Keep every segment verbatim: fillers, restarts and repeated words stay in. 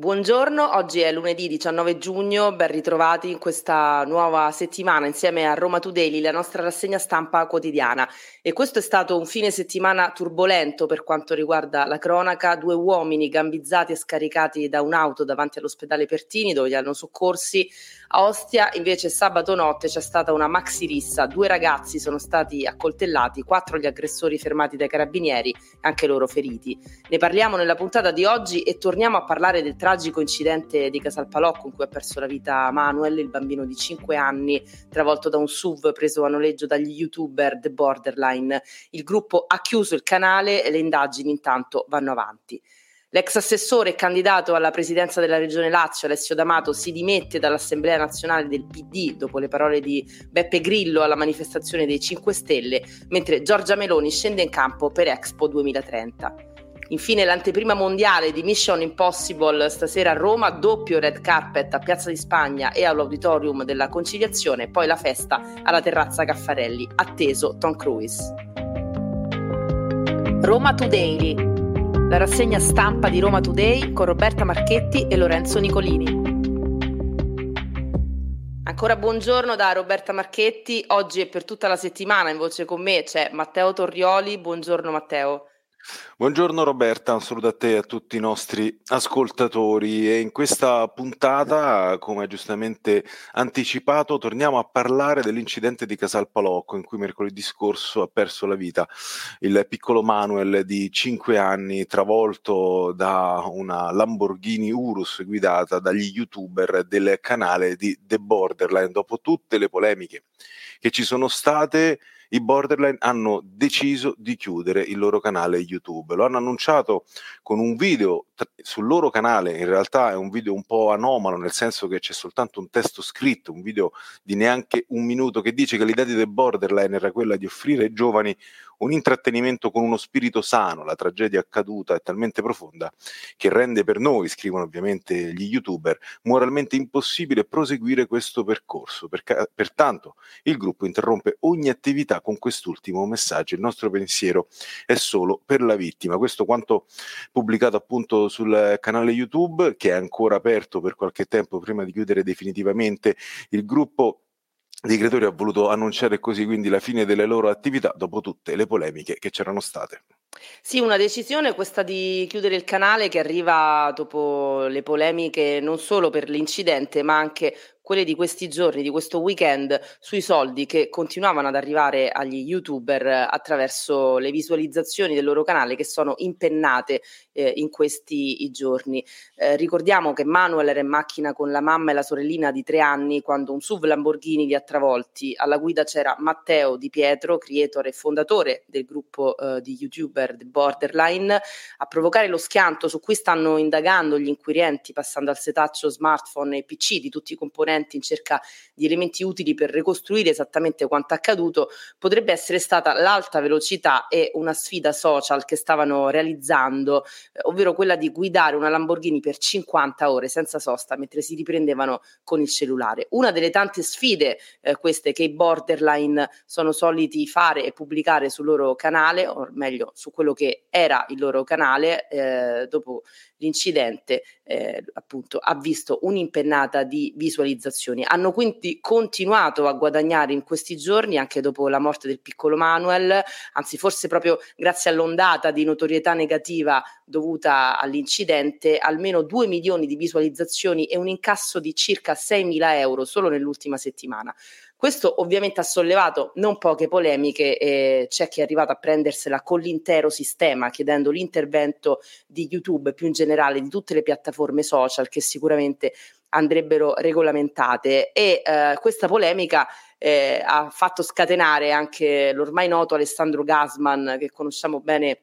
Buongiorno, oggi è lunedì diciannove giugno, ben ritrovati in questa nuova settimana insieme a RomaToday, la nostra rassegna stampa quotidiana. E questo è stato un fine settimana turbolento per quanto riguarda la cronaca. Due uomini gambizzati e scaricati da un'auto davanti all'ospedale Pertini, dove li hanno soccorsi. A Ostia invece sabato notte c'è stata una maxi rissa, due ragazzi sono stati accoltellati, quattro gli aggressori fermati dai carabinieri, anche loro feriti. Ne parliamo nella puntata di oggi e torniamo a parlare del tragico incidente di Casal Palocco in cui ha perso la vita Manuel, il bambino di cinque anni travolto da un S U V preso a noleggio dagli Youtuber The Borderline. Il gruppo ha chiuso il canale e le indagini intanto vanno avanti. L'ex assessore e candidato alla presidenza della regione Lazio, Alessio D'Amato, si dimette dall'Assemblea Nazionale del P D dopo le parole di Beppe Grillo alla manifestazione dei cinque Stelle, mentre Giorgia Meloni scende in campo per Expo duemilatrenta. Infine l'anteprima mondiale di Mission Impossible stasera a Roma, doppio red carpet a Piazza di Spagna e all'Auditorium della Conciliazione, poi la festa alla terrazza Caffarelli, atteso Tom Cruise. Roma Today, la rassegna stampa di Roma Today con Roberta Marchetti e Lorenzo Nicolini. Ancora buongiorno da Roberta Marchetti, oggi e per tutta la settimana in voce con me c'è Matteo Torrioli. Buongiorno Matteo. Buongiorno Roberta, un saluto a te e a tutti i nostri ascoltatori. E in questa puntata, come giustamente anticipato, torniamo a parlare dell'incidente di Casal Palocco in cui mercoledì scorso ha perso la vita il piccolo Manuel di cinque anni travolto da una Lamborghini Urus guidata dagli YouTuber del canale di The Borderline. Dopo tutte le polemiche che ci sono state, i Borderline hanno deciso di chiudere il loro canale YouTube. Lo hanno annunciato con un video sul loro canale, in realtà è un video un po' anomalo, nel senso che c'è soltanto un testo scritto, un video di neanche un minuto, che dice che l'idea di The Borderline era quella di offrire ai giovani un intrattenimento con uno spirito sano. La tragedia accaduta è talmente profonda che rende per noi, scrivono ovviamente gli YouTuber, moralmente impossibile proseguire questo percorso. Perca- pertanto il gruppo interrompe ogni attività con quest'ultimo messaggio. Il nostro pensiero è solo per la vittima. Questo quanto pubblicato appunto sul canale YouTube, che è ancora aperto per qualche tempo prima di chiudere definitivamente. Il gruppo dei creatori ha voluto annunciare così quindi la fine delle loro attività dopo tutte le polemiche che c'erano state. Sì, una decisione questa di chiudere il canale che arriva dopo le polemiche non solo per l'incidente ma anche quelle di questi giorni, di questo weekend, sui soldi che continuavano ad arrivare agli YouTuber attraverso le visualizzazioni del loro canale che sono impennate eh, in questi i giorni. Eh, ricordiamo che Manuel era in macchina con la mamma e la sorellina di tre anni quando un S U V Lamborghini li ha travolti. Alla guida c'era Matteo Di Pietro, creator e fondatore del gruppo eh, di YouTuber The Borderline. A provocare lo schianto su cui stanno indagando gli inquirenti, passando al setaccio smartphone e P C di tutti i componenti in cerca di elementi utili per ricostruire esattamente quanto accaduto, potrebbe essere stata l'alta velocità e una sfida social che stavano realizzando, eh, ovvero quella di guidare una Lamborghini per cinquanta ore senza sosta mentre si riprendevano con il cellulare. Una delle tante sfide eh, queste che i Borderline sono soliti fare e pubblicare sul loro canale, o meglio su quello che era il loro canale. Eh, dopo l'incidente eh, appunto ha visto un'impennata di visualizzazioni. Hanno quindi continuato a guadagnare in questi giorni anche dopo la morte del piccolo Manuel, anzi forse proprio grazie all'ondata di notorietà negativa dovuta all'incidente, almeno due milioni di visualizzazioni e un incasso di circa seimila euro solo nell'ultima settimana. Questo ovviamente ha sollevato non poche polemiche e c'è chi è arrivato a prendersela con l'intero sistema, chiedendo l'intervento di YouTube, più in generale di tutte le piattaforme social che sicuramente andrebbero regolamentate. E eh, questa polemica eh, ha fatto scatenare anche l'ormai noto Alessandro Gassman, che conosciamo bene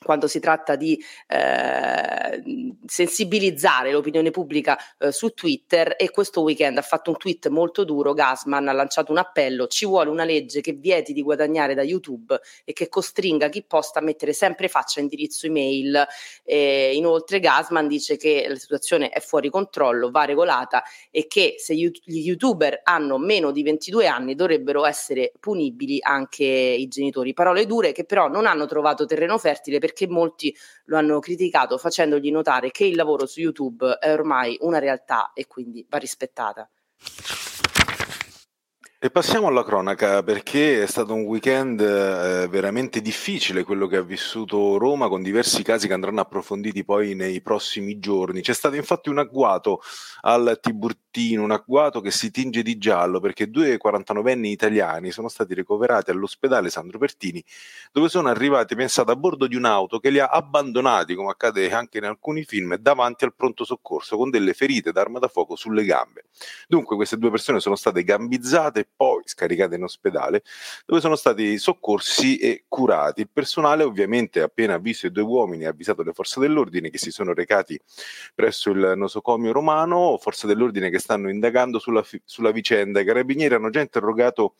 quando si tratta di eh, sensibilizzare l'opinione pubblica eh, su Twitter. E questo weekend ha fatto un tweet molto duro. Gassman ha lanciato un appello: ci vuole una legge che vieti di guadagnare da YouTube e che costringa chi posta a mettere sempre faccia e indirizzo email. E inoltre Gassman dice che la situazione è fuori controllo, va regolata e che se gli YouTuber hanno meno di ventidue anni dovrebbero essere punibili anche i genitori. Parole dure che però non hanno trovato terreno fertile, perché molti lo hanno criticato facendogli notare che il lavoro su YouTube è ormai una realtà e quindi va rispettata. E passiamo alla cronaca, perché è stato un weekend eh, veramente difficile quello che ha vissuto Roma, con diversi casi che andranno approfonditi poi nei prossimi giorni. C'è stato infatti un agguato al Tiburtino, un agguato che si tinge di giallo perché due quarantanovenni italiani sono stati ricoverati all'ospedale Sandro Pertini, dove sono arrivati, pensate, a bordo di un'auto che li ha abbandonati, come accade anche in alcuni film, davanti al pronto soccorso con delle ferite d'arma da fuoco sulle gambe. Dunque queste due persone sono state gambizzate, poi scaricate in ospedale, dove sono stati soccorsi e curati. Il personale ovviamente, appena visto i due uomini, ha avvisato le forze dell'ordine, che si sono recati presso il nosocomio romano, forze dell'ordine che stanno indagando sulla, sulla vicenda. I carabinieri hanno già interrogato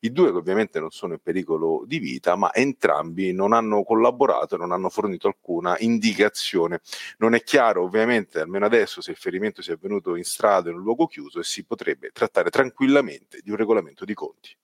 i due, che ovviamente non sono in pericolo di vita, ma entrambi non hanno collaborato e non hanno fornito alcuna indicazione. Non è chiaro ovviamente, almeno adesso, se il ferimento sia avvenuto in strada o in un luogo chiuso, e si potrebbe trattare tranquillamente di un regolamento di conti.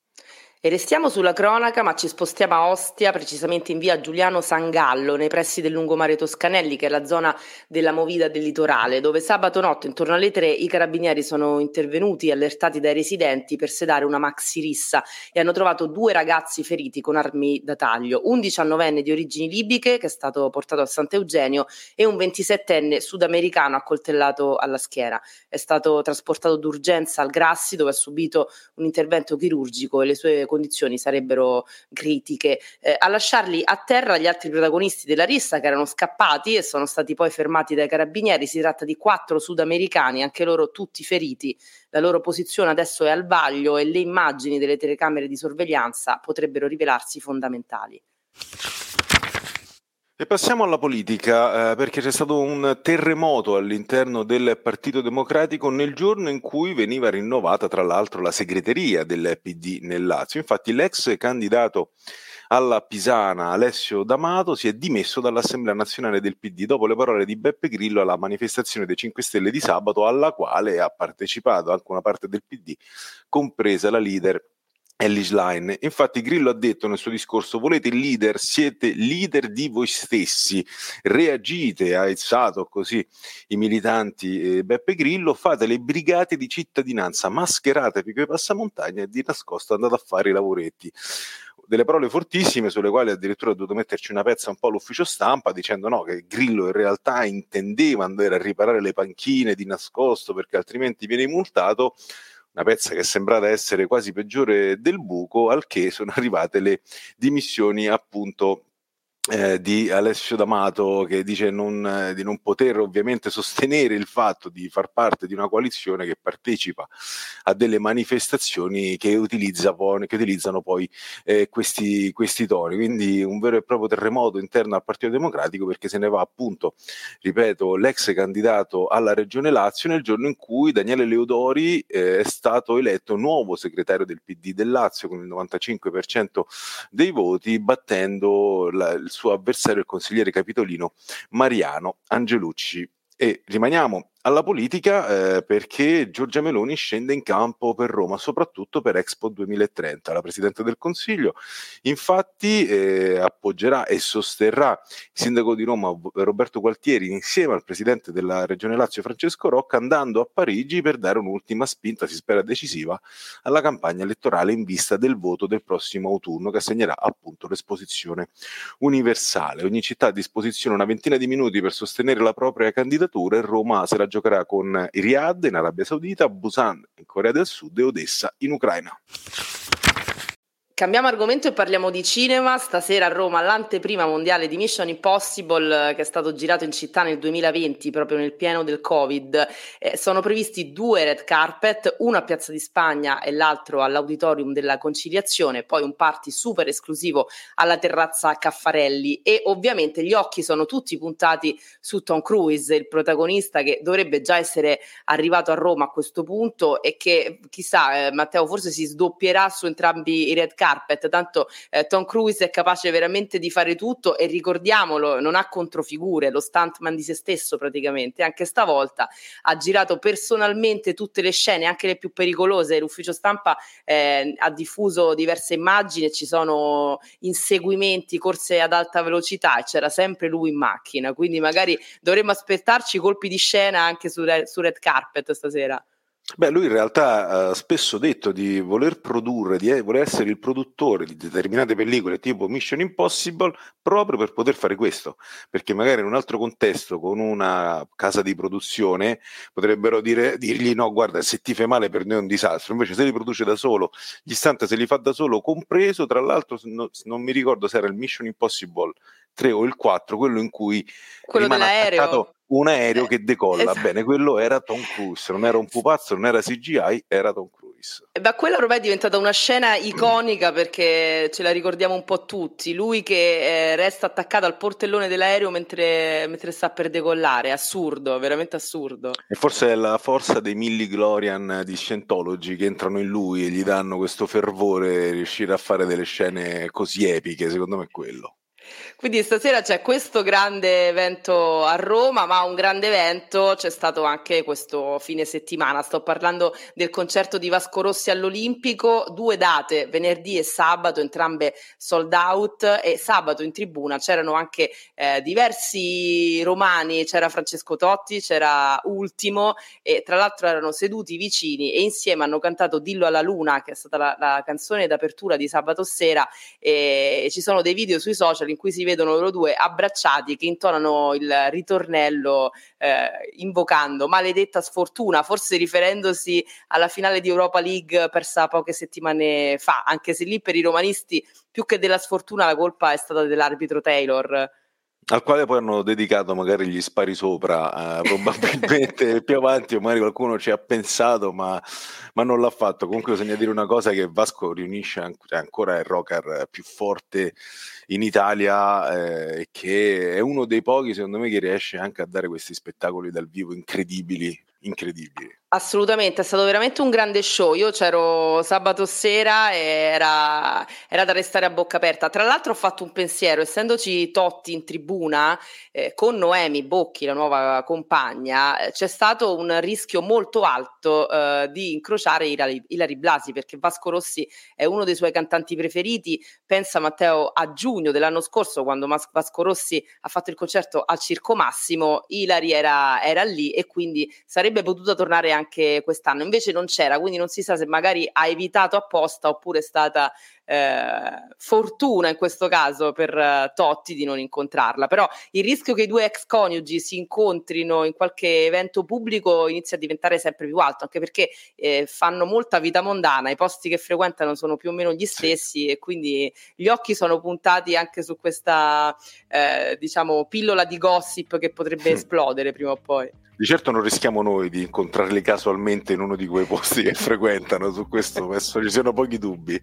E restiamo sulla cronaca, ma ci spostiamo a Ostia, precisamente in via Giuliano Sangallo, nei pressi del lungomare Toscanelli, che è la zona della movida del litorale, dove sabato notte intorno alle tre i carabinieri sono intervenuti, allertati dai residenti, per sedare una maxi rissa, e hanno trovato due ragazzi feriti con armi da taglio, un diciannovenne di origini libiche che è stato portato a Sant'Eugenio e un ventisettenne sudamericano accoltellato alla schiena. È stato trasportato d'urgenza al Grassi, dove ha subito un intervento chirurgico e le sue condizioni sarebbero critiche. Eh, a lasciarli a terra gli altri protagonisti della rissa, che erano scappati e sono stati poi fermati dai carabinieri. Si tratta di quattro sudamericani, anche loro tutti feriti. La loro posizione adesso è al vaglio e le immagini delle telecamere di sorveglianza potrebbero rivelarsi fondamentali. E passiamo alla politica, eh, perché c'è stato un terremoto all'interno del Partito Democratico nel giorno in cui veniva rinnovata tra l'altro la segreteria del P D nel Lazio. Infatti l'ex candidato alla Pisana Alessio D'Amato si è dimesso dall'Assemblea Nazionale del P D dopo le parole di Beppe Grillo alla manifestazione dei cinque Stelle di sabato, alla quale ha partecipato anche una parte del P D, compresa la leader Line. Infatti Grillo ha detto nel suo discorso: volete il leader, siete leader di voi stessi, reagite, ha alzato così i militanti eh, Beppe Grillo, fate le brigate di cittadinanza, mascheratevi coi passamontagna e di nascosto andate a fare i lavoretti. Delle parole fortissime, sulle quali addirittura ho dovuto metterci una pezza un po' all'ufficio stampa, dicendo no, che Grillo in realtà intendeva andare a riparare le panchine di nascosto perché altrimenti viene multato. Una pezza che è sembrata essere quasi peggiore del buco, al che sono arrivate le dimissioni appunto eh, di Alessio D'Amato, che dice non, eh, di non poter ovviamente sostenere il fatto di far parte di una coalizione che partecipa a delle manifestazioni che, utilizza, che utilizzano poi eh, questi, questi toni. Quindi un vero e proprio terremoto interno al Partito Democratico, perché se ne va appunto, ripeto, l'ex candidato alla Regione Lazio nel giorno in cui Daniele Leodori eh, è stato eletto nuovo segretario del P D del Lazio con il novantacinque per cento dei voti, battendo la, il suo avversario, il consigliere capitolino Mariano Angelucci. E rimaniamo alla politica eh, perché Giorgia Meloni scende in campo per Roma, soprattutto per Expo duemilatrenta. La Presidente del Consiglio infatti eh, appoggerà e sosterrà il Sindaco di Roma Roberto Gualtieri insieme al Presidente della Regione Lazio Francesco Rocca, andando a Parigi per dare un'ultima spinta, si spera decisiva, alla campagna elettorale in vista del voto del prossimo autunno, che assegnerà appunto l'esposizione universale. Ogni città ha a disposizione una ventina di minuti per sostenere la propria candidatura. Roma se la giocherà con Riyadh in Arabia Saudita, Busan in Corea del Sud e Odessa in Ucraina. Cambiamo argomento e parliamo di cinema. Stasera a Roma l'anteprima mondiale di Mission Impossible, che è stato girato in città nel duemilaventi, proprio nel pieno del Covid. Eh, sono previsti due red carpet, uno a Piazza di Spagna e l'altro all'Auditorium della Conciliazione, poi un party super esclusivo alla terrazza Caffarelli, e ovviamente gli occhi sono tutti puntati su Tom Cruise, il protagonista che dovrebbe già essere arrivato a Roma a questo punto e che, chissà, eh, Matteo, forse si sdoppierà su entrambi i red carpet. carpet, tanto eh, Tom Cruise è capace veramente di fare tutto e ricordiamolo, non ha controfigure, lo stuntman di se stesso praticamente, anche stavolta ha girato personalmente tutte le scene, anche le più pericolose. L'ufficio stampa eh, ha diffuso diverse immagini, ci sono inseguimenti, corse ad alta velocità e c'era sempre lui in macchina, quindi magari dovremmo aspettarci colpi di scena anche su, su red carpet stasera. Beh, lui in realtà ha uh, spesso detto di voler produrre, di eh, voler essere il produttore di determinate pellicole tipo Mission Impossible proprio per poter fare questo, perché magari in un altro contesto con una casa di produzione potrebbero dire, dirgli no guarda, se ti fai male per noi è un disastro, invece se li produce da solo, gli stunt se li fa da solo, compreso tra l'altro no, non mi ricordo se era il Mission Impossible tre o il quattro, quello in cui quello rimane dell'aereo. Attaccato un aereo che decolla, esatto. Bene, quello era Tom Cruise, non era un pupazzo, non era C G I, era Tom Cruise. Beh, quella ormai è diventata una scena iconica perché ce la ricordiamo un po' tutti, lui che eh, resta attaccato al portellone dell'aereo mentre, mentre sta per decollare, assurdo, veramente assurdo. E forse è la forza dei Milliglorian di Scientology che entrano in lui e gli danno questo fervore, riuscire a fare delle scene così epiche, secondo me è quello. Quindi stasera c'è questo grande evento a Roma, ma un grande evento c'è stato anche questo fine settimana. Sto parlando del concerto di Vasco Rossi all'Olimpico, due date, venerdì e sabato, entrambe sold out, e sabato in tribuna c'erano anche eh, diversi romani, c'era Francesco Totti, c'era Ultimo e tra l'altro erano seduti vicini e insieme hanno cantato Dillo alla Luna, che è stata la, la canzone d'apertura di sabato sera, e, e ci sono dei video sui social in cui si vedono loro due abbracciati che intonano il ritornello eh, invocando maledetta sfortuna, forse riferendosi alla finale di Europa League persa poche settimane fa, anche se lì per i romanisti più che della sfortuna la colpa è stata dell'arbitro Taylor, al quale poi hanno dedicato magari gli spari sopra, eh, probabilmente più avanti o magari qualcuno ci ha pensato ma, ma non l'ha fatto. Comunque bisogna dire una cosa, che Vasco riunisce an- ancora il rocker più forte in Italia, eh, che è uno dei pochi secondo me che riesce anche a dare questi spettacoli dal vivo incredibili, incredibili. Assolutamente, è stato veramente un grande show. Io c'ero sabato sera e era, era da restare a bocca aperta. Tra l'altro ho fatto un pensiero, essendoci Totti in tribuna eh, con Noemi Bocchi, la nuova compagna, c'è stato un rischio molto alto eh, di incrociare Ilari, Ilari Blasi, perché Vasco Rossi è uno dei suoi cantanti preferiti. Pensa, Matteo, a giugno dell'anno scorso quando Mas- Vasco Rossi ha fatto il concerto al Circo Massimo, Ilari era, era lì e quindi sarebbe potuta tornare a anche quest'anno, invece non c'era, quindi non si sa se magari ha evitato apposta oppure è stata eh, fortuna in questo caso per eh, Totti di non incontrarla. Però il rischio che i due ex coniugi si incontrino in qualche evento pubblico inizia a diventare sempre più alto, anche perché eh, fanno molta vita mondana, i posti che frequentano sono più o meno gli stessi e quindi gli occhi sono puntati anche su questa eh, diciamo pillola di gossip che potrebbe mm. esplodere prima o poi. Di certo non rischiamo noi di incontrarli casualmente in uno di quei posti che frequentano, su questo penso ci siano pochi dubbi.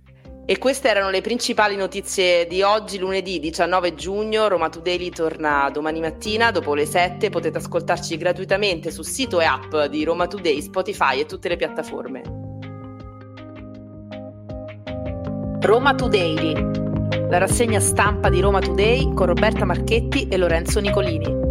E queste erano le principali notizie di oggi, lunedì diciannove giugno. RomaToday torna domani mattina dopo le sette. Potete ascoltarci gratuitamente sul sito e app di RomaToday, Spotify e tutte le piattaforme. RomaToday, la rassegna stampa di RomaToday con Roberta Marchetti e Lorenzo Nicolini.